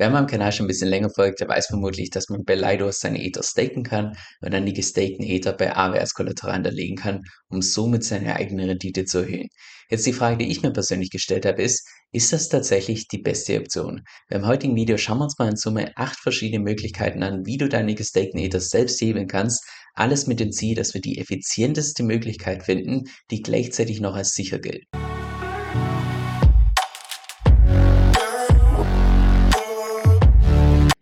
Wer meinem Kanal schon ein bisschen länger folgt, der weiß vermutlich, dass man bei Lido seine Ether staken kann und dann die gestakten Ether bei Aave als Kollateral hinterlegen kann, um somit seine eigene Rendite zu erhöhen. Jetzt die Frage, die ich mir persönlich gestellt habe, ist das tatsächlich die beste Option? Beim heutigen Video schauen wir uns mal in Summe 8 verschiedene Möglichkeiten an, wie du deine gestakten Ether selbst hebeln kannst, alles mit dem Ziel, dass wir die effizienteste Möglichkeit finden, die gleichzeitig noch als sicher gilt.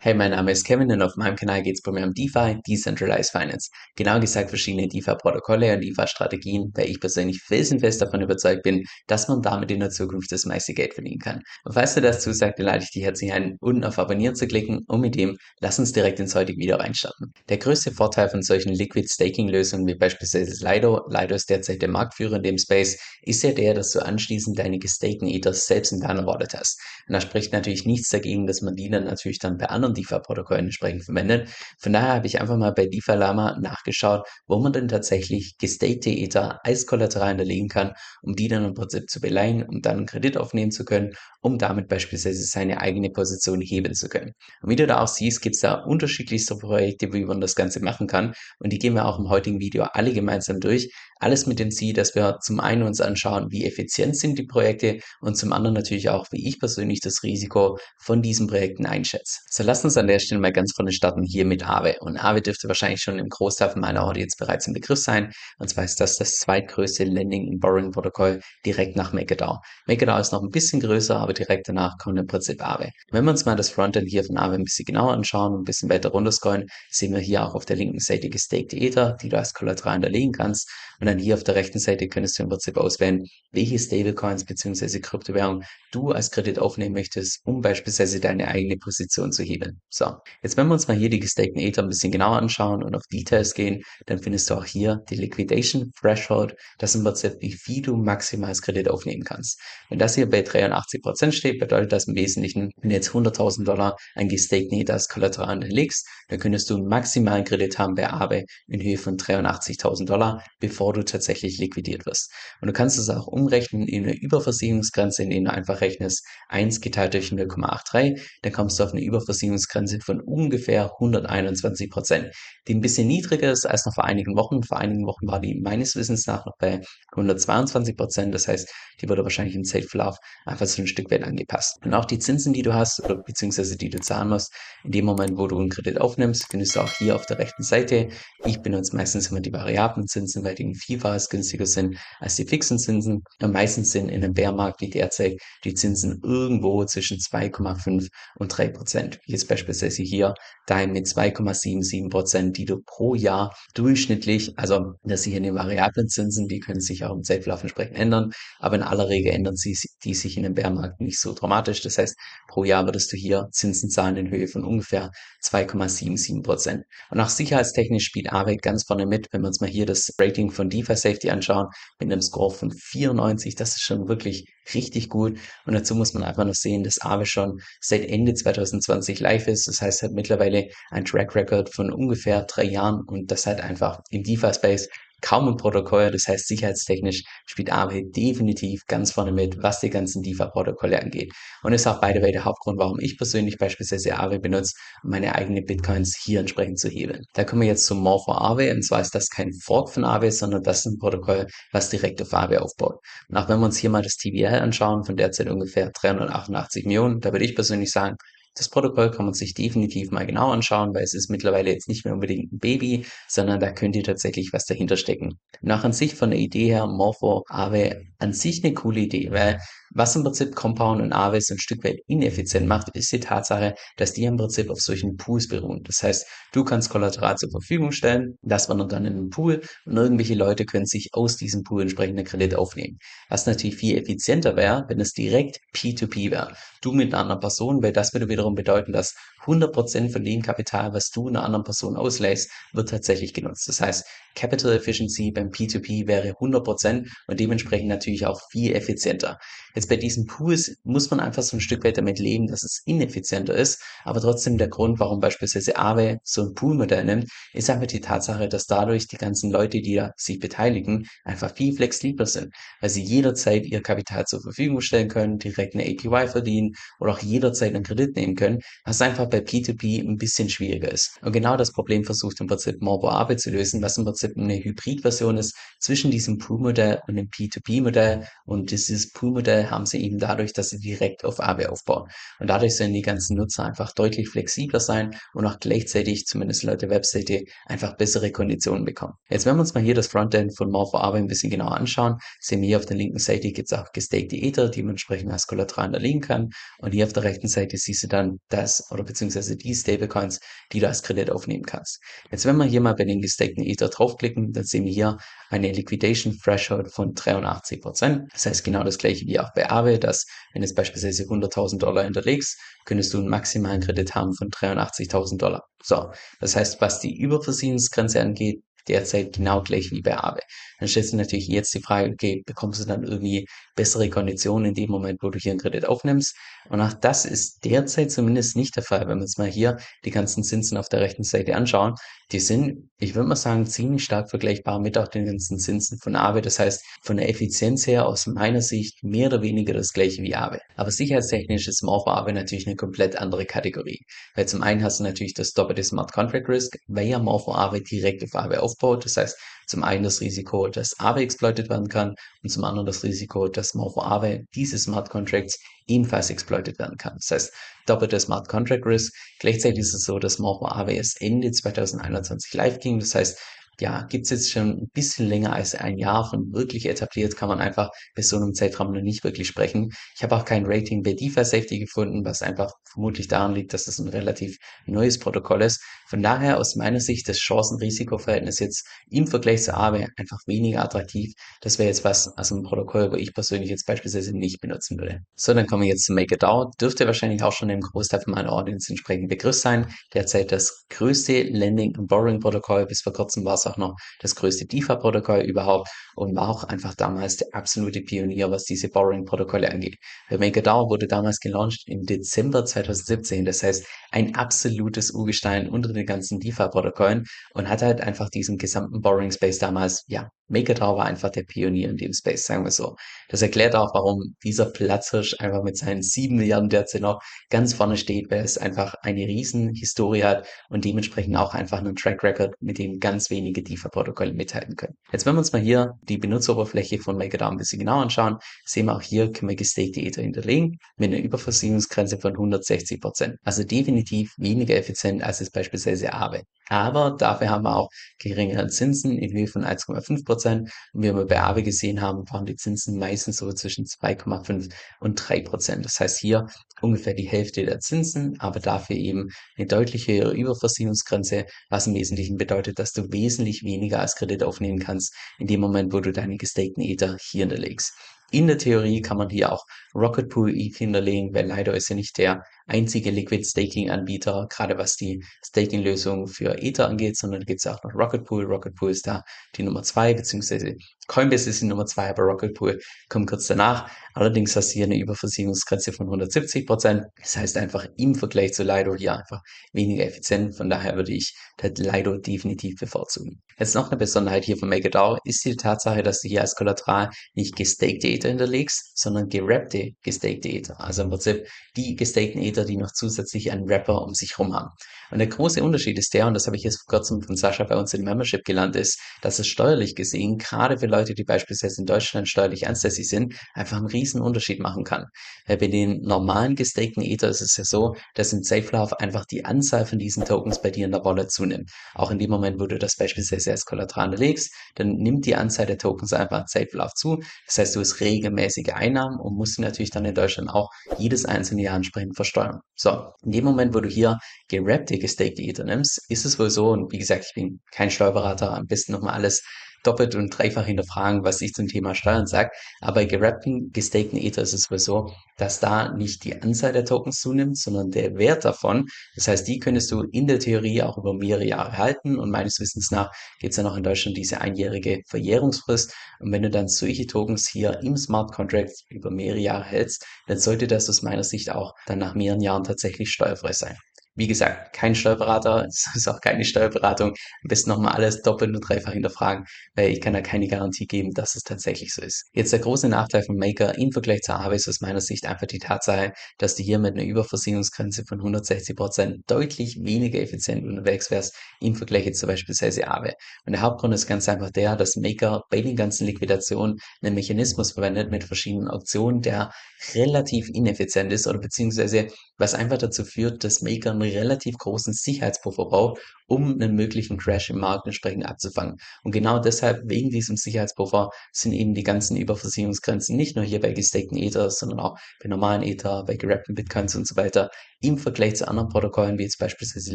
Hey, mein Name ist Kevin und auf meinem Kanal geht es bei mir um DeFi, Decentralized Finance. Genau gesagt verschiedene DeFi-Protokolle und DeFi-Strategien, weil ich persönlich felsenfest davon überzeugt bin, dass man damit in der Zukunft das meiste Geld verdienen kann. Und falls dir das zusagt, dann lade ich dich herzlich ein, unten auf Abonnieren zu klicken und mit dem lass uns direkt ins heutige Video reinstarten. Der größte Vorteil von solchen Liquid Staking Lösungen wie beispielsweise Lido ist derzeit der Marktführer in dem Space, ist ja der, dass du anschließend deine gestakten Ether selbst in deiner Wallet hast. Und da spricht natürlich nichts dagegen, dass man die dann natürlich dann bei anderen DeFi-Protokollen entsprechend verwendet. Von daher habe ich einfach mal bei DeFi Llama nachgeschaut, wo man denn tatsächlich gestakte Ether als Kollateral hinterlegen kann, um die dann im Prinzip zu beleihen, um dann einen Kredit aufnehmen zu können, um damit beispielsweise seine eigene Position heben zu können. Und wie du da auch siehst, gibt es da unterschiedlichste Projekte, wie man das Ganze machen kann, und die gehen wir auch im heutigen Video alle gemeinsam durch. Alles mit dem Ziel, dass wir zum einen uns anschauen, wie effizient sind die Projekte, und zum anderen natürlich auch, wie ich persönlich das Risiko von diesen Projekten einschätze. So, lass uns an der Stelle mal ganz vorne starten hier mit Aave. Und Aave dürfte wahrscheinlich schon im Großteil von meiner Audience bereits im Begriff sein. Und zwar ist das das zweitgrößte Lending- und Borrowing-Protokoll direkt nach MakerDAO. MakerDAO ist noch ein bisschen größer, aber direkt danach kommt im Prinzip Aave. Wenn wir uns mal das Frontend hier von Aave ein bisschen genauer anschauen und ein bisschen weiter runterscrollen, sehen wir hier auch auf der linken Seite gestakte Ether, die du als Kollateral hinterlegen kannst. Und dann hier auf der rechten Seite könntest du im Prinzip auswählen, welche Stablecoins bzw. Kryptowährung du als Kredit aufnehmen möchtest, um beispielsweise deine eigene Position zu hebeln. So, jetzt wenn wir uns mal hier die gestakten Ether ein bisschen genauer anschauen und auf Details gehen, dann findest du auch hier die Liquidation Threshold, das im Prinzip wie viel du maximal als Kredit aufnehmen kannst. Wenn das hier bei 83% steht, bedeutet das im Wesentlichen, wenn du jetzt $100.000 an gestakten Ether als Kollateral hinterlegst, dann könntest du einen maximalen Kredit haben bei Aave in Höhe von $83.000, bevor du tatsächlich liquidiert wirst. Und du kannst es auch umrechnen in eine Überversicherungsgrenze, indem du einfach rechnest 1 geteilt durch 0,83, dann kommst du auf eine Überversicherungsgrenze von ungefähr 121%, die ein bisschen niedriger ist als noch vor einigen Wochen. Vor einigen Wochen war die meines Wissens nach noch bei 122%, das heißt, die wurde wahrscheinlich im Safe-Verlauf einfach so ein Stück weit angepasst. Und auch die Zinsen, die du hast oder beziehungsweise die du zahlen musst, in dem Moment, wo du einen Kredit aufnimmst, findest du auch hier auf der rechten Seite. Ich benutze meistens immer die variablen Zinsen, weil die vielfaches günstiger sind als die fixen Zinsen. Und meistens sind in einem Bärmarkt wie derzeit die Zinsen irgendwo zwischen 2,5 und 3%. Wie jetzt beispielsweise hier dahin mit 2,77%, die du pro Jahr durchschnittlich, also das hier in den variablen Zinsen, die können sich auch im Zeitverlauf entsprechend ändern, aber in aller Regel ändern sie die sich in einem Bärmarkt nicht so dramatisch. Das heißt, pro Jahr würdest du hier Zinsen zahlen in Höhe von ungefähr 2,77%. Und auch sicherheitstechnisch spielt Aave ganz vorne mit, wenn wir uns mal hier das Rating von DeFi Safety anschauen, mit einem Score von 94, das ist schon wirklich richtig gut. Und dazu muss man einfach noch sehen, dass Aave schon seit Ende 2020 live ist. Das heißt, hat mittlerweile ein Track Record von ungefähr 3 Jahren, und das halt einfach im DeFi Space kaum ein Protokoll. Das heißt, sicherheitstechnisch spielt Aave definitiv ganz vorne mit, was die ganzen DeFi-Protokolle angeht. Und ist auch by the way der Hauptgrund, warum ich persönlich beispielsweise Aave benutze, um meine eigenen Bitcoins hier entsprechend zu hebeln. Da kommen wir jetzt zum Morpho Aave, und zwar ist das kein Fork von Aave, sondern das ist ein Protokoll, was direkt auf Aave aufbaut. Und auch wenn wir uns hier mal das TVL anschauen, von derzeit ungefähr 388 Millionen, da würde ich persönlich sagen, das Protokoll kann man sich definitiv mal genau anschauen, weil es ist mittlerweile jetzt nicht mehr unbedingt ein Baby, sondern da könnt ihr tatsächlich was dahinter stecken. Und auch an sich von der Idee her, Morpho Aave an sich eine coole Idee, weil was im Prinzip Compound und Aave so ein Stück weit ineffizient macht, ist die Tatsache, dass die im Prinzip auf solchen Pools beruhen. Das heißt, du kannst Kollateral zur Verfügung stellen, das wandert dann in einen Pool und irgendwelche Leute können sich aus diesem Pool entsprechende Kredit aufnehmen. Was natürlich viel effizienter wäre, wenn es direkt P2P wäre. Du mit einer anderen Person, weil das würde wiederum bedeuten, dass 100% von dem Kapital, was du einer anderen Person ausleihst, wird tatsächlich genutzt. Das heißt, Capital Efficiency beim P2P wäre 100% und dementsprechend natürlich auch viel effizienter. Jetzt bei diesen Pools muss man einfach so ein Stück weit damit leben, dass es ineffizienter ist, aber trotzdem der Grund, warum beispielsweise Aave so ein Poolmodell nimmt, ist einfach die Tatsache, dass dadurch die ganzen Leute, die da sich beteiligen, einfach viel flexibler sind, weil sie jederzeit ihr Kapital zur Verfügung stellen können, direkt eine APY verdienen oder auch jederzeit einen Kredit nehmen können, was einfach bei P2P ein bisschen schwieriger ist. Und genau das Problem versucht im Prinzip Morpho Aave zu lösen, was im Prinzip eine Hybridversion ist zwischen diesem Pool-Modell und dem P2P-Modell, und dieses Pool-Modell haben sie eben dadurch, dass sie direkt auf Aave aufbauen. Und dadurch sollen die ganzen Nutzer einfach deutlich flexibler sein und auch gleichzeitig, zumindest laut der Webseite, einfach bessere Konditionen bekommen. Jetzt werden wir uns mal hier das Frontend von Morpho Aave ein bisschen genauer anschauen. Sehen wir hier auf der linken Seite gibt es auch gestakte Ether, die man entsprechend als Kollateral hinterlegen kann, und hier auf der rechten Seite siehst du dann das oder beziehungsweise die Stablecoins, die du als Kredit aufnehmen kannst. Jetzt wenn wir hier mal bei den gestakten Ether draufklicken, dann sehen wir hier eine Liquidation Threshold von 83%. Das heißt genau das gleiche wie auch bei Aave, dass wenn du beispielsweise $100.000 hinterlegst, könntest du einen maximalen Kredit haben von $83.000. So, das heißt, was die Überversicherungsgrenze angeht, derzeit genau gleich wie bei Aave. Dann stellst du natürlich jetzt die Frage, okay, bekommst du dann irgendwie bessere Konditionen in dem Moment, wo du hier einen Kredit aufnimmst? Und auch das ist derzeit zumindest nicht der Fall. Wenn wir uns mal hier die ganzen Zinsen auf der rechten Seite anschauen, die sind, ich würde mal sagen, ziemlich stark vergleichbar mit auch den ganzen Zinsen von Aave. Das heißt, von der Effizienz her aus meiner Sicht mehr oder weniger das gleiche wie Aave. Aber sicherheitstechnisch ist Morpho Aave natürlich eine komplett andere Kategorie. Weil zum einen hast du natürlich das doppelte Smart Contract Risk, weil ja Morpho Aave direkt auf Aave aufbaut. Das heißt, zum einen das Risiko, dass Aave exploitet werden kann, und zum anderen das Risiko, dass Morpho Aave diese Smart Contracts ebenfalls exploitet werden kann. Das heißt, doppelter Smart Contract Risk. Gleichzeitig ist es so, dass Morpho Aave erst Ende 2021 live ging. Das heißt, ja, gibt's jetzt schon ein bisschen länger als ein Jahr, von wirklich etabliert kann man einfach bis so einem Zeitraum noch nicht wirklich sprechen. Ich habe auch kein Rating bei DeFi Safety gefunden, was einfach vermutlich daran liegt, dass das ein relativ neues Protokoll ist. Von daher aus meiner Sicht das Chancen-Risiko-Verhältnis jetzt im Vergleich zu Aave einfach weniger attraktiv. Das wäre jetzt was, also ein Protokoll, wo ich persönlich jetzt beispielsweise nicht benutzen würde. So, dann kommen wir jetzt zu MakerDAO. Dürfte wahrscheinlich auch schon im Großteil von meiner Audience entsprechend Begriff sein. Derzeit das größte Lending- und Borrowing-Protokoll. Bis vor kurzem war es auch noch das größte DeFi-Protokoll überhaupt und war auch einfach damals der absolute Pionier, was diese Borrowing-Protokolle angeht. Der MakerDAO wurde damals gelauncht im Dezember 2017, das heißt ein absolutes Urgestein unter den ganzen DeFi-Protokollen und hat halt einfach diesen gesamten Borrowing-Space damals, ja, MakerDAO war einfach der Pionier in dem Space, sagen wir so. Das erklärt auch, warum dieser Platzhirsch einfach mit seinen 7 Milliarden derzeit noch ganz vorne steht, weil es einfach eine riesen Historie hat und dementsprechend auch einfach einen Track Record, mit dem ganz wenige DeFi-Protokolle mithalten können. Jetzt wenn wir uns mal hier die Benutzeroberfläche von MakerDAO ein bisschen genauer anschauen, sehen wir auch hier, können wir gestakte Ether hinterlegen mit einer Überversicherungsgrenze von 160%. Also definitiv weniger effizient als es beispielsweise Aave. Aber dafür haben wir auch geringere Zinsen in Höhe von 1,5%. Und wie wir bei Aave gesehen haben, waren die Zinsen meistens so zwischen 2,5 und 3%. Das heißt hier ungefähr die Hälfte der Zinsen, aber dafür eben eine deutliche Überversicherungsgrenze, was im Wesentlichen bedeutet, dass du wesentlich weniger als Kredit aufnehmen kannst in dem Moment, wo du deine gestakten Ether hier hinterlegst. In der Theorie kann man hier auch Rocket Pool ETH hinterlegen, weil Lido ist ja nicht der einzige Liquid Staking Anbieter, gerade was die Staking Lösung für Ether angeht, sondern da gibt es auch noch Rocket Pool. Rocket Pool ist da die Nummer 2, beziehungsweise Coinbase ist die Nummer 2, aber Rocket Pool kommt kurz danach. Allerdings hast du hier eine Überversicherungsgrenze von 170%. Das heißt einfach im Vergleich zu Lido hier einfach weniger effizient. Von daher würde ich Lido definitiv bevorzugen. Jetzt noch eine Besonderheit hier von MakerDAO ist die Tatsache, dass du hier als Kollateral nicht gestakte Ether hinterlegst, sondern gerappte gestakte Ether. Also im Prinzip die gestakten Ether, die noch zusätzlich einen Wrapper um sich rum haben. Und der große Unterschied ist der, und das habe ich jetzt vor kurzem von Sascha bei uns in Membership gelernt, ist, dass es steuerlich gesehen, gerade für Leute, die beispielsweise in Deutschland steuerlich ansässig sind, einfach einen riesen Unterschied machen kann. Weil bei den normalen gestakten Ether ist es ja so, dass im Safe-Lauf einfach die Anzahl von diesen Tokens bei dir in der Wallet zunimmt. Auch in dem Moment, wo du das beispielsweise als Kollateral legst, dann nimmt die Anzahl der Tokens einfach im Safe-Lauf zu. Das heißt, du hast regelmäßige Einnahmen und musst natürlich dann in Deutschland auch jedes einzelne Jahr entsprechend versteuern. So, in dem Moment, wo du hier gerappte gestakte Ether nimmst, ist es wohl so, und wie gesagt, ich bin kein Steuerberater, am besten nochmal alles doppelt und dreifach hinterfragen, was ich zum Thema Steuern sage. Aber bei gestakten Ether ist es wohl so, dass da nicht die Anzahl der Tokens zunimmt, sondern der Wert davon. Das heißt, die könntest du in der Theorie auch über mehrere Jahre halten. Und meines Wissens nach gibt es ja noch in Deutschland diese einjährige Verjährungsfrist. Und wenn du dann solche Tokens hier im Smart Contract über mehrere Jahre hältst, dann sollte das aus meiner Sicht auch dann nach mehreren Jahren tatsächlich steuerfrei sein. Wie gesagt, kein Steuerberater, es ist auch keine Steuerberatung. Am besten nochmal alles doppelt und dreifach hinterfragen, weil ich kann da keine Garantie geben, dass es tatsächlich so ist. Jetzt der große Nachteil von Maker im Vergleich zur Aave ist aus meiner Sicht einfach die Tatsache, dass du hier mit einer Überversicherungsgrenze von 160% deutlich weniger effizient unterwegs wärst im Vergleich jetzt zum Beispiel zur Aave. Und der Hauptgrund ist ganz einfach der, dass Maker bei den ganzen Liquidationen einen Mechanismus verwendet mit verschiedenen Auktionen, der relativ ineffizient ist oder beziehungsweise was einfach dazu führt, dass Maker einen relativ großen Sicherheitspuffer braucht, um einen möglichen Crash im Markt entsprechend abzufangen. Und genau deshalb, wegen diesem Sicherheitspuffer, sind eben die ganzen Überversicherungsgrenzen nicht nur hier bei gestakten Ether, sondern auch bei normalen Ether, bei gerappten Bitcoins und so weiter, im Vergleich zu anderen Protokollen, wie jetzt beispielsweise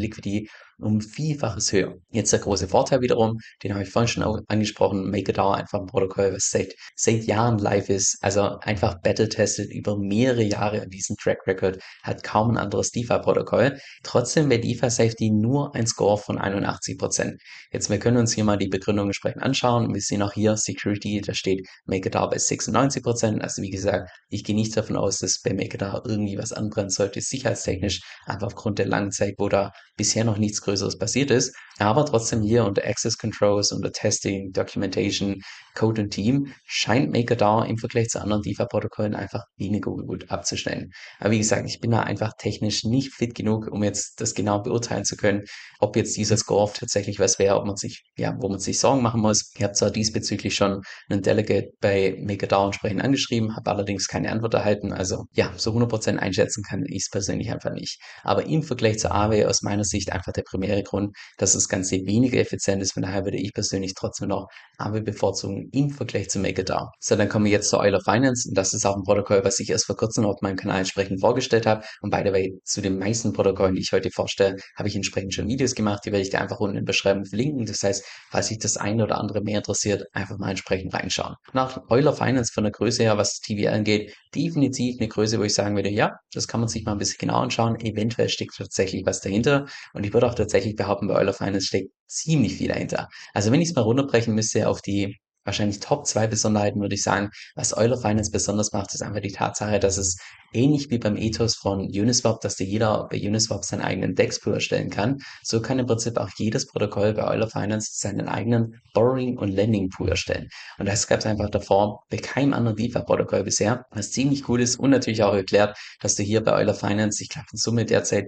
Liquity, um Vielfaches höher. Jetzt der große Vorteil wiederum, den habe ich vorhin schon auch angesprochen, MakerDAO einfach ein Protokoll, was seit Jahren live ist, also einfach battle-tested über mehrere Jahre an diesem Track-Record, hat kaum ein anderes DeFi-Protokoll. Trotzdem wäre DeFi Safety nur ein Score von 81%. Jetzt, wir können uns hier mal die Begründung entsprechend anschauen. Wir sehen auch hier Security, da steht MakerDAO bei 96%. Also wie gesagt, ich gehe nicht davon aus, dass bei MakerDAO irgendwie was anbrennen sollte, sicherheitstechnisch, einfach aufgrund der langen Zeit, wo da bisher noch nichts Größeres passiert ist. Aber trotzdem hier unter Access Controls, unter Testing, Documentation, Code und Team scheint MakerDAO im Vergleich zu anderen DeFi-Protokollen einfach weniger gut abzustellen. Aber wie gesagt, ich bin da einfach technisch nicht fit genug, um jetzt das genau beurteilen zu können, ob jetzt dieser Score tatsächlich was wäre, ob man sich, ja, wo man sich Sorgen machen muss. Ich habe zwar diesbezüglich schon einen Delegate bei MakerDAO entsprechend angeschrieben, habe allerdings keine Antwort erhalten. Also ja, so 100% einschätzen kann ich es persönlich einfach nicht. Aber im Vergleich zur Aave aus meiner Sicht einfach der primäre Grund, dass das Ganze weniger effizient ist. Von daher würde ich persönlich trotzdem noch Aave bevorzugen im Vergleich zu MakerDAO. So, dann kommen wir jetzt zu Euler Finance. Und das ist auch ein Protokoll, was ich erst vor kurzem auf meinem Kanal entsprechend vorgestellt habe. Und by the way, zu den meisten Protokollen, die ich heute vorstelle, habe ich entsprechend schon Videos gemacht. Die werde ich dir einfach unten in der Beschreibung verlinken. Das heißt, falls sich das eine oder andere mehr interessiert, einfach mal entsprechend reinschauen. Nach Euler Finance von der Größe her, was TVL angeht, definitiv eine Größe, wo ich sagen würde, ja, das kann man sich mal ein bisschen genau anschauen. Eventuell steckt tatsächlich was dahinter. Und ich würde auch tatsächlich behaupten, bei Euler Finance steckt ziemlich viel dahinter. Also wenn ich es mal runterbrechen müsste auf die wahrscheinlich Top 2 Besonderheiten, würde ich sagen, was Euler Finance besonders macht, ist einfach die Tatsache, dass es ähnlich wie beim Ethos von Uniswap, dass dir jeder bei Uniswap seinen eigenen DEX-Pool erstellen kann. So kann im Prinzip auch jedes Protokoll bei Euler Finance seinen eigenen Borrowing- und Lending-Pool erstellen. Und das gab es einfach davor bei keinem anderen DeFi-Protokoll bisher, was ziemlich cool ist und natürlich auch erklärt, dass du hier bei Euler Finance, ich glaube in Summe derzeit,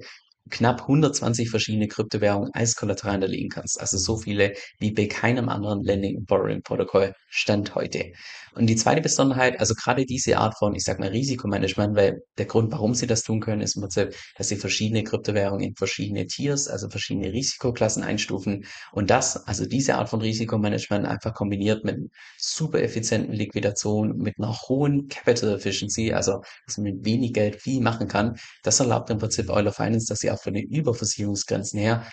knapp 120 verschiedene Kryptowährungen als Kollateral hinterlegen kannst. Also so viele wie bei keinem anderen Lending- und Borrowing-Protokoll Stand heute. Und die zweite Besonderheit, also gerade diese Art von, ich sag mal, Risikomanagement, weil der Grund, warum sie das tun können, ist im Prinzip, dass sie verschiedene Kryptowährungen in verschiedene Tiers, also verschiedene Risikoklassen einstufen. Und das, also diese Art von Risikomanagement einfach kombiniert mit super effizienten Liquidation, mit einer hohen Capital Efficiency, also dass man mit wenig Geld viel machen kann, das erlaubt im Prinzip Euler Finance, dass sie von den Überversicherungsgrenzen her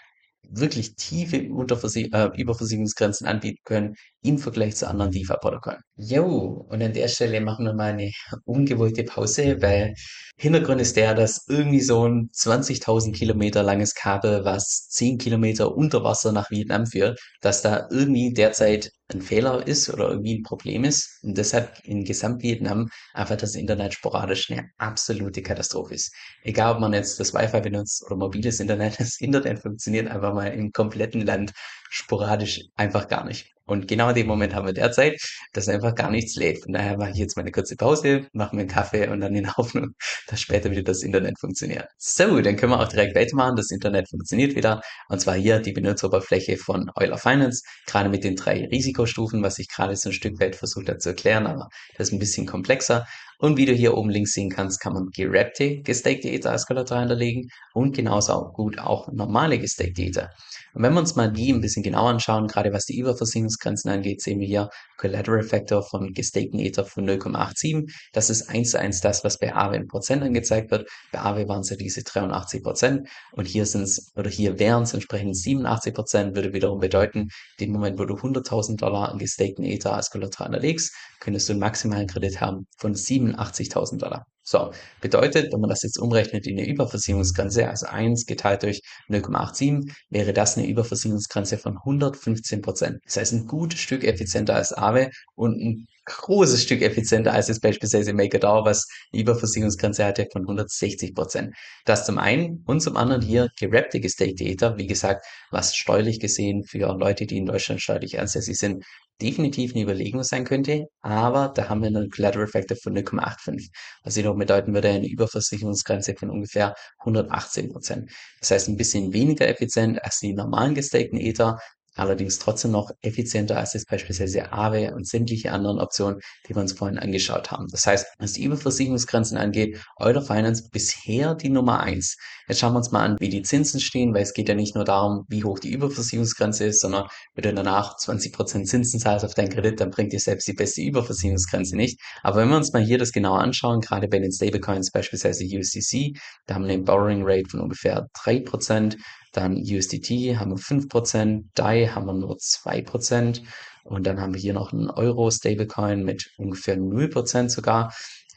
wirklich tiefe Überversicherungsgrenzen anbieten können im Vergleich zu anderen DeFi-Protokollen. Jo, und an der Stelle machen wir mal eine ungewollte Pause, weil Hintergrund ist der, dass irgendwie so ein 20.000 Kilometer langes Kabel, was 10 Kilometer unter Wasser nach Vietnam führt, dass da irgendwie derzeit ein Fehler ist oder irgendwie ein Problem ist und deshalb in Gesamt-Vietnam einfach das Internet sporadisch eine absolute Katastrophe ist. Egal, ob man jetzt das Wi-Fi benutzt oder mobiles Internet, das Internet funktioniert einfach mal im kompletten Land sporadisch einfach gar nicht. Und genau in dem Moment haben wir derzeit, dass einfach gar nichts lädt. Von daher mache ich jetzt mal eine kurze Pause, mache mir einen Kaffee und dann in der Hoffnung, dass später wieder das Internet funktioniert. So, dann können wir auch direkt weitermachen. Das Internet funktioniert wieder. Und zwar hier die Benutzeroberfläche von Euler Finance. Gerade mit den 3 Risikostufen, was ich gerade so ein Stück weit versucht habe zu erklären, aber das ist ein bisschen komplexer. Und wie du hier oben links sehen kannst, kann man gestakte Ether als Kollateral hinterlegen und genauso auch gut auch normale gestakte Ether. Und wenn wir uns mal die ein bisschen genauer anschauen, gerade was die Überversicherungsgrenzen angeht, sehen wir hier Collateral Factor von gestakten Ether von 0,87. Das ist 1:1 das, was bei Aave in Prozent angezeigt wird. Bei Aave waren es ja diese 83% und hier sind es, oder hier wären es entsprechend 87%, würde wiederum bedeuten, den Moment, wo du $100.000 an gestakten Ether als Kollateral hinterlegst, könntest du einen maximalen Kredit haben von $87.000. So, bedeutet, wenn man das jetzt umrechnet in eine Überversicherungsgrenze, also 1 geteilt durch 0,87, wäre das eine Überversicherungsgrenze von 115%. Das heißt, ein gutes Stück effizienter als Aave und ein großes Stück effizienter als jetzt beispielsweise MakerDAO, was eine Überversicherungsgrenze hatte von 160%. Das zum einen und zum anderen hier gerappte gestakte Ether, wie gesagt, was steuerlich gesehen für Leute, die in Deutschland steuerlich ansässig sind, definitiv eine Überlegung sein könnte, aber da haben wir einen Collateral Factor von 0,85, was jedoch bedeuten würde eine Überversicherungsgrenze von ungefähr 118%. Das heißt ein bisschen weniger effizient als die normalen gestakten Ether, allerdings trotzdem noch effizienter als jetzt beispielsweise Aave und sämtliche anderen Optionen, die wir uns vorhin angeschaut haben. Das heißt, was die Überversicherungsgrenzen angeht, Euler Finance bisher die Nummer 1. Jetzt schauen wir uns mal an, wie die Zinsen stehen, weil es geht ja nicht nur darum, wie hoch die Überversicherungsgrenze ist, sondern wenn du danach 20% Zinsen zahlst auf deinen Kredit, dann bringt dir selbst die beste Überversicherungsgrenze nicht. Aber wenn wir uns mal hier das genauer anschauen, gerade bei den Stablecoins, beispielsweise USDC, da haben wir eine Borrowing Rate von ungefähr 3%, dann USDT haben wir 5%, DAI haben wir nur 2% und dann haben wir hier noch einen Euro-Stablecoin mit ungefähr 0% sogar.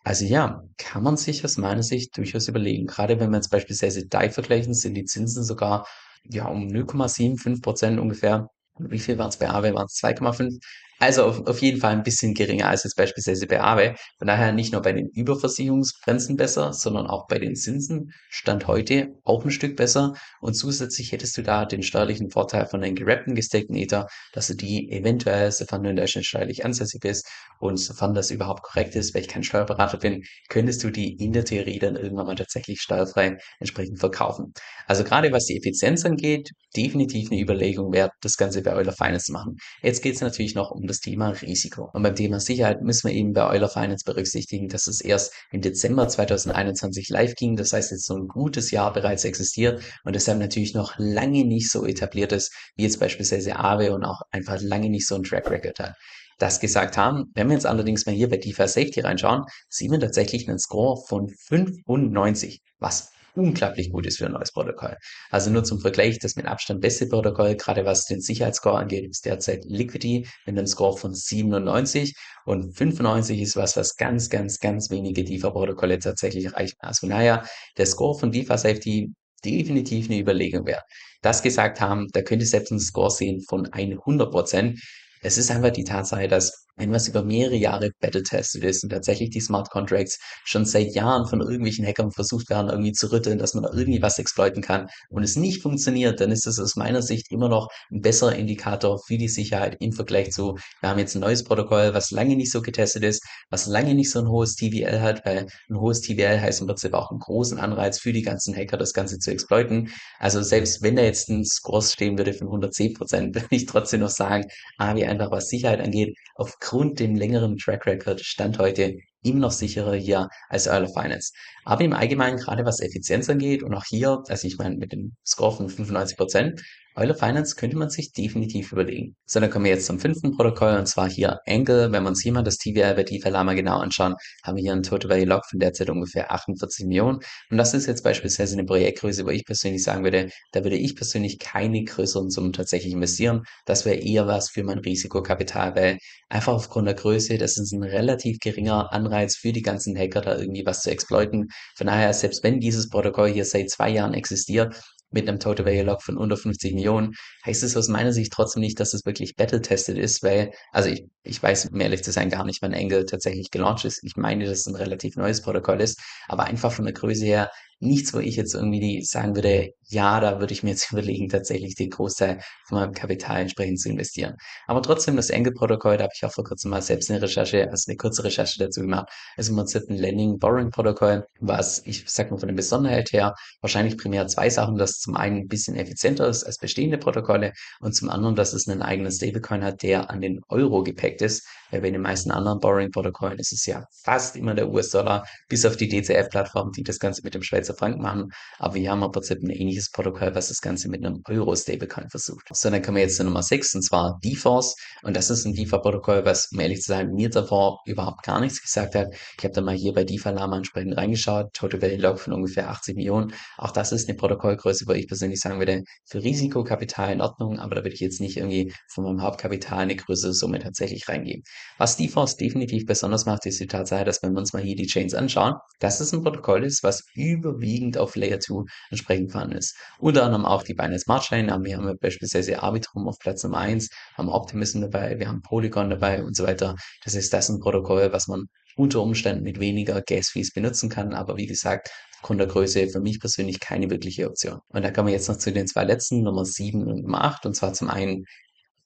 Also ja, kann man sich aus meiner Sicht durchaus überlegen. Gerade wenn wir jetzt beispielsweise DAI vergleichen, sind die Zinsen sogar ja um 0,75% ungefähr. Und wie viel waren es bei Aave? Waren es 2,5%? Also auf jeden Fall ein bisschen geringer als jetzt beispielsweise bei Aave. Von daher nicht nur bei den Überversicherungsgrenzen besser, sondern auch bei den Zinsen stand heute auch ein Stück besser. Und zusätzlich hättest du da den steuerlichen Vorteil von den gerappten gestakten Ether, dass du die eventuell, sofern du in Deutschland steuerlich ansässig bist und sofern das überhaupt korrekt ist, weil ich kein Steuerberater bin, könntest du die in der Theorie dann irgendwann mal tatsächlich steuerfrei entsprechend verkaufen. Also gerade was die Effizienz angeht, definitiv eine Überlegung wert, das Ganze bei Euler Finance zu machen. Jetzt geht es natürlich noch um das Thema Risiko. Und beim Thema Sicherheit müssen wir eben bei Euler Finance berücksichtigen, dass es erst im Dezember 2021 live ging. Das heißt, jetzt so ein gutes Jahr bereits existiert und deshalb natürlich noch lange nicht so etabliert ist, wie jetzt beispielsweise Aave und auch einfach lange nicht so ein Track Record hat. Das gesagt haben, wenn wir jetzt allerdings mal hier bei DeFi Safety reinschauen, sehen wir tatsächlich einen Score von 95, was unglaublich gut ist für ein neues Protokoll. Also nur zum Vergleich, das mit Abstand beste Protokoll, gerade was den Sicherheitsscore angeht, ist derzeit Liquity mit einem Score von 97 und 95 ist was ganz, ganz, ganz wenige DeFi-Protokolle tatsächlich erreichen. Also naja, der Score von DeFi Safety definitiv eine Überlegung wert. Das gesagt haben, da könnt ihr selbst einen Score sehen von 100%. Es ist einfach die Tatsache, dass wenn was über mehrere Jahre battle-tested ist und tatsächlich die Smart Contracts schon seit Jahren von irgendwelchen Hackern versucht werden, irgendwie zu rütteln, dass man da irgendwie was exploiten kann und es nicht funktioniert, dann ist das aus meiner Sicht immer noch ein besserer Indikator für die Sicherheit im Vergleich zu, wir haben jetzt ein neues Protokoll, was lange nicht so getestet ist, was lange nicht so ein hohes TVL hat, weil ein hohes TVL heißt im Prinzip auch einen großen Anreiz für die ganzen Hacker, das Ganze zu exploiten. Also selbst wenn da jetzt ein Score stehen würde von 110%, würde ich trotzdem noch sagen, wie einfach was Sicherheit angeht, aufgrund dem längeren Track Record stand heute immer noch sicherer hier als Euler Finance. Aber im Allgemeinen, gerade was Effizienz angeht und auch hier, also ich meine mit dem Score von 95%, Euler Finance könnte man sich definitiv überlegen. So, dann kommen wir jetzt zum fünften Protokoll und zwar hier Angle. Wenn wir uns hier mal das TVL bei DeFi Llama genau anschauen, haben wir hier einen Total Value Lock von derzeit ungefähr 48 Millionen und das ist jetzt beispielsweise eine Projektgröße, wo ich persönlich sagen würde, da würde ich persönlich keine größeren Summen tatsächlich investieren. Das wäre eher was für mein Risikokapital, weil einfach aufgrund der Größe, das ist ein relativ geringer Anreiz für die ganzen Hacker, da irgendwie was zu exploiten. Von daher, selbst wenn dieses Protokoll hier seit 2 Jahren existiert, mit einem Total Value Lock von unter 50 Millionen, heißt es aus meiner Sicht trotzdem nicht, dass es wirklich battle-tested ist, weil, also ich weiß, um ehrlich zu sein, gar nicht, wann Angle tatsächlich gelauncht ist. Ich meine, dass es ein relativ neues Protokoll ist, aber einfach von der Größe her nichts, wo ich jetzt irgendwie sagen würde, ja, da würde ich mir jetzt überlegen, tatsächlich den Großteil von meinem Kapital entsprechend zu investieren. Aber trotzdem, das Angle-Protokoll, da habe ich auch vor kurzem mal selbst eine Recherche, also eine kurze Recherche dazu gemacht, ist im Prinzip ein Lending-Borrowing-Protokoll, was, ich sag mal von der Besonderheit her, wahrscheinlich primär zwei Sachen, dass zum einen ein bisschen effizienter ist als bestehende Protokolle und zum anderen, dass es einen eigenen Stablecoin hat, der an den Euro gepackt ist, weil bei den meisten anderen Borrowing-Protokollen ist es ja fast immer der US-Dollar, bis auf die DCF-Plattform, die das Ganze mit dem Schweizer Franken machen, aber wir haben im Prinzip ein ähnliches Protokoll, was das Ganze mit einem Euro-Stablecoin versucht. So, dann kommen wir jetzt zur Nummer 6, und zwar dForce, und das ist ein DeFi-Protokoll, was, um ehrlich zu sein, mir davor überhaupt gar nichts gesagt hat. Ich habe da mal hier bei DeFi Llama entsprechend reingeschaut, Total Value Lock von ungefähr 80 Millionen, auch das ist eine Protokollgröße, wo ich persönlich sagen würde, für Risikokapital in Ordnung, aber da würde ich jetzt nicht irgendwie von meinem Hauptkapital eine größere Summe tatsächlich reingeben. Was dForce definitiv besonders macht, ist die Tatsache, dass wenn wir uns mal hier die Chains anschauen, dass es ein Protokoll ist, was überwiegend auf Layer 2 entsprechend vorhanden ist. Unter anderem auch die Binance Smart Chain, aber wir haben beispielsweise Arbitrum auf Platz Nummer 1, haben Optimism dabei, wir haben Polygon dabei und so weiter. Das ist das ein Protokoll, was man unter Umständen mit weniger Gas-Fees benutzen kann, aber wie gesagt, aufgrund der Größe für mich persönlich keine wirkliche Option. Und da kommen wir jetzt noch zu den zwei letzten, Nummer 7 und Nummer 8, und zwar zum einen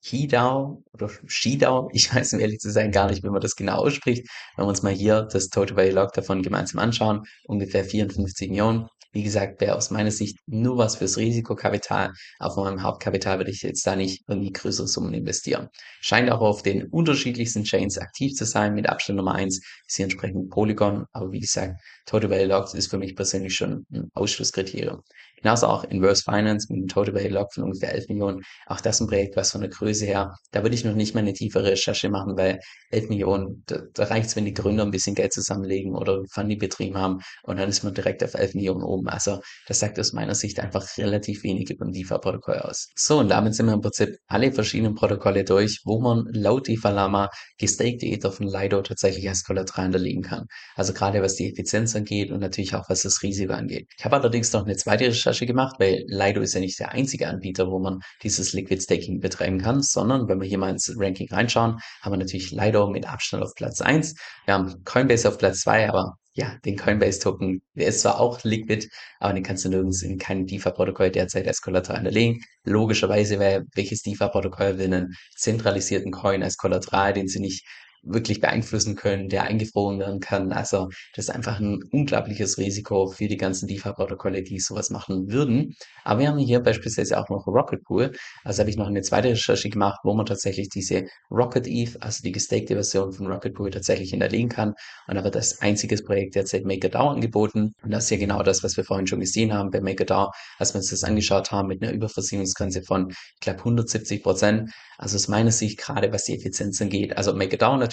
Hidao oder Shidao, ich weiß, um ehrlich zu sein, gar nicht, wie man das genau ausspricht. Wenn wir uns mal hier das Total Value Lock davon gemeinsam anschauen, ungefähr 54 Millionen. Wie gesagt, wäre aus meiner Sicht nur was fürs Risikokapital, aber von meinem Hauptkapital würde ich jetzt da nicht irgendwie größere Summen investieren. Scheint auch auf den unterschiedlichsten Chains aktiv zu sein, mit Abstand Nummer 1 ist hier entsprechend Polygon, aber wie gesagt, Total Value Lock ist für mich persönlich schon ein Ausschlusskriterium. Genauso auch Inverse Finance mit einem Total Value Lock von ungefähr 11 Millionen, auch das ein Projekt, was von der Größe her, da würde ich noch nicht mal eine tiefere Recherche machen, weil 11 Millionen, da reicht es, wenn die Gründer ein bisschen Geld zusammenlegen oder Funding betrieben haben und dann ist man direkt auf 11 Millionen oben. Also das sagt aus meiner Sicht einfach relativ wenig über ein DeFi-Protokoll aus. So, und damit sind wir im Prinzip alle verschiedenen Protokolle durch, wo man laut DeFi Llama gestakte Ether von Lido tatsächlich als Kollateral hinterlegen kann. Also gerade was die Effizienz angeht und natürlich auch was das Risiko angeht. Ich habe allerdings noch eine zweite Recherche gemacht, weil Lido ist ja nicht der einzige Anbieter, wo man dieses Liquid Staking betreiben kann, sondern wenn wir hier mal ins Ranking reinschauen, haben wir natürlich Lido mit Abstand auf Platz 1, wir haben Coinbase auf Platz 2, aber ja, den Coinbase-Token, der ist zwar auch liquid, aber den kannst du nirgends in keinem DeFi-Protokoll derzeit als Kollateral hinterlegen. Logischerweise, weil welches DeFi-Protokoll will einen zentralisierten Coin als Kollateral, den sie nicht wirklich beeinflussen können, der eingefroren werden kann. Also das ist einfach ein unglaubliches Risiko für die ganzen DeFi-Protokolle, die sowas machen würden. Aber wir haben hier beispielsweise auch noch Rocket Pool. Also habe ich noch eine zweite Recherche gemacht, wo man tatsächlich diese Rocket Eve, also die gestakte Version von Rocket Pool, tatsächlich hinterlegen kann. Und da wird das einzige Projekt derzeit MakerDAO angeboten. Und das ist ja genau das, was wir vorhin schon gesehen haben bei MakerDAO, als wir uns das angeschaut haben mit einer Überversicherungsgrenze von, ich glaube, 170%. Also aus meiner Sicht, gerade was die Effizienz angeht, also MakerDAO natürlich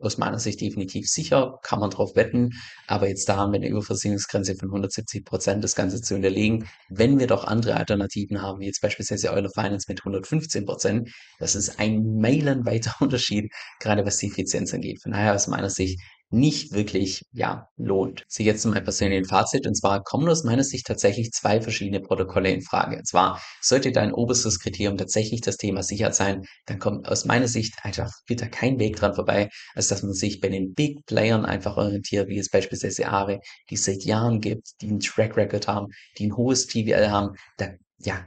aus meiner Sicht definitiv sicher, kann man drauf wetten, aber jetzt da haben wir eine Überversicherungsgrenze von 170%, das Ganze zu hinterlegen, wenn wir doch andere Alternativen haben, wie jetzt beispielsweise Euler Finance mit 115%, das ist ein meilenweiter Unterschied, gerade was die Effizienz angeht. Von daher aus meiner Sicht nicht wirklich, ja, lohnt. So, jetzt zu meinem persönlichen Fazit, und zwar kommen aus meiner Sicht tatsächlich zwei verschiedene Protokolle in Frage. Und zwar, sollte dein oberstes Kriterium tatsächlich das Thema Sicherheit sein, dann kommt aus meiner Sicht einfach wieder kein Weg dran vorbei, als dass man sich bei den Big Playern einfach orientiert, wie es beispielsweise Aave, die es seit Jahren gibt, die einen Track Record haben, die ein hohes TVL haben, da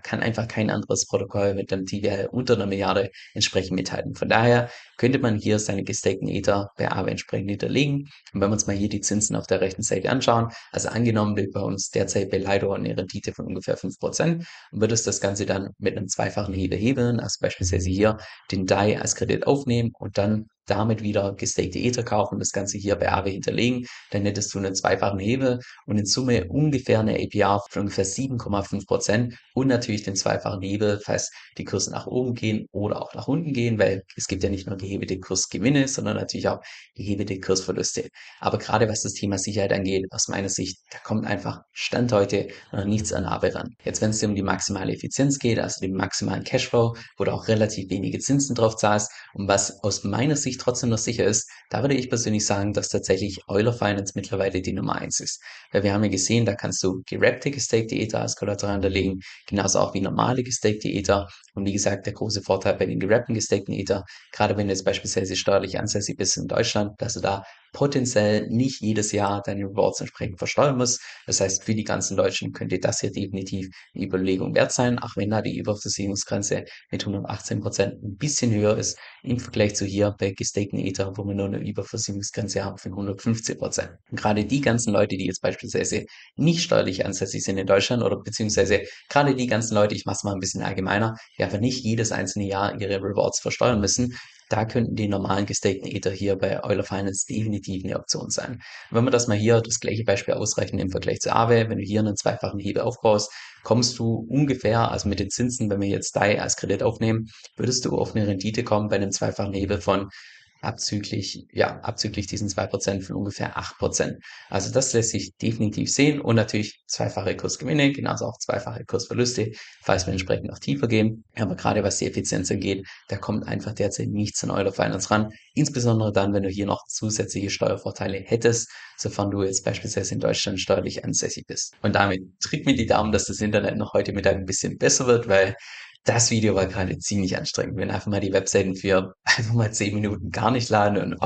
kann einfach kein anderes Protokoll mit einem TVL unter einer Milliarde entsprechend mithalten. Von daher könnte man hier seine gestakten Ether bei Aave entsprechend hinterlegen. Und wenn wir uns mal hier die Zinsen auf der rechten Seite anschauen, also angenommen liegt bei uns derzeit bei Lido eine Rendite von ungefähr 5%, und wird es das Ganze dann mit einem zweifachen Hebel hebeln, also beispielsweise hier den DAI als Kredit aufnehmen und dann damit wieder gestakte Ether kaufen, das Ganze hier bei Aave hinterlegen, dann hättest du einen zweifachen Hebel und in Summe ungefähr eine APR von ungefähr 7,5% und natürlich den zweifachen Hebel, falls die Kurse nach oben gehen oder auch nach unten gehen, weil es gibt ja nicht nur gehebelte Kursgewinne, sondern natürlich auch gehebelte Kursverluste. Aber gerade was das Thema Sicherheit angeht, aus meiner Sicht, da kommt einfach Stand heute noch nichts an Aave ran. Jetzt, wenn es dir um die maximale Effizienz geht, also den maximalen Cashflow, wo du auch relativ wenige Zinsen drauf zahlst und was aus meiner Sicht trotzdem noch sicher ist, da würde ich persönlich sagen, dass tatsächlich Euler Finance mittlerweile die Nummer 1 ist. Weil wir haben ja gesehen, da kannst du gerappte gestakte Ether als Kollateral hinterlegen, genauso auch wie normale gestakte Ether. Und wie gesagt, der große Vorteil bei den gerappten gestakten Ether, gerade wenn du jetzt beispielsweise steuerlich ansässig bist in Deutschland, dass du da potenziell nicht jedes Jahr deine Rewards entsprechend versteuern musst. Das heißt, für die ganzen Deutschen könnte das hier definitiv eine Überlegung wert sein, auch wenn da die Überversicherungsgrenze mit 118% ein bisschen höher ist im Vergleich zu hier bei Gestakten Ether, wo wir nur eine Überversicherungsgrenze haben von 115%. Und gerade die ganzen Leute, die jetzt beispielsweise nicht steuerlich ansässig sind in Deutschland oder beziehungsweise gerade die ganzen Leute, ich mache es mal ein bisschen allgemeiner, die einfach nicht jedes einzelne Jahr ihre Rewards versteuern müssen, da könnten die normalen gestakten Ether hier bei Euler Finance definitiv eine Option sein. Wenn wir das mal hier, das gleiche Beispiel ausrechnen im Vergleich zu Aave, wenn du hier einen zweifachen Hebel aufbaust, kommst du ungefähr, also mit den Zinsen, wenn wir jetzt DAI als Kredit aufnehmen, würdest du auf eine Rendite kommen bei einem zweifachen Hebel von abzüglich diesen 2% von ungefähr 8%. Also das lässt sich definitiv sehen und natürlich zweifache Kursgewinne, genauso auch zweifache Kursverluste, falls wir entsprechend noch tiefer gehen. Aber gerade was die Effizienz angeht, da kommt einfach derzeit nichts an Euler Finance ran, insbesondere dann, wenn du hier noch zusätzliche Steuervorteile hättest, sofern du jetzt beispielsweise in Deutschland steuerlich ansässig bist. Und damit drückt mir die Daumen, dass das Internet noch heute Mittag ein bisschen besser wird, weil das Video war gerade ziemlich anstrengend. Wenn einfach mal die Webseiten für einfach mal 10 Minuten gar nicht laden und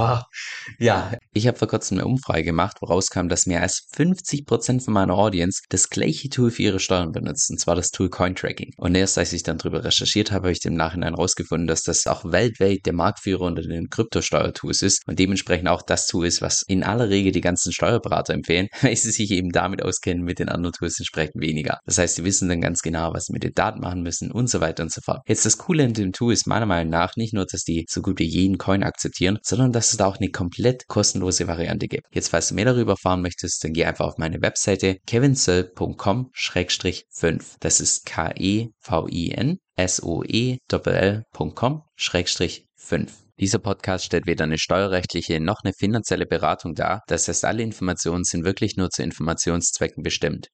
ja. Ich habe vor kurzem eine Umfrage gemacht, woraus kam, dass mehr als 50% von meiner Audience das gleiche Tool für ihre Steuern benutzt, und zwar das Tool Cointracking. Und erst als ich dann drüber recherchiert habe, habe ich im Nachhinein rausgefunden, dass das auch weltweit der Marktführer unter den Kryptosteuertools ist und dementsprechend auch das Tool ist, was in aller Regel die ganzen Steuerberater empfehlen, weil sie sich eben damit auskennen, mit den anderen Tools entsprechend weniger. Das heißt, sie wissen dann ganz genau, was sie mit den Daten machen müssen und so weiter und so fort. Jetzt das Coole an dem Tool ist meiner Meinung nach nicht nur, dass die so gut wie jeden Coin akzeptieren, sondern dass es da auch eine komplett kostenlose Variante gibt. Jetzt, falls du mehr darüber erfahren möchtest, dann geh einfach auf meine Webseite kevinsoe.com/5. Das ist kevinsoe.com/5. Dieser Podcast stellt weder eine steuerrechtliche noch eine finanzielle Beratung dar. Das heißt, alle Informationen sind wirklich nur zu Informationszwecken bestimmt.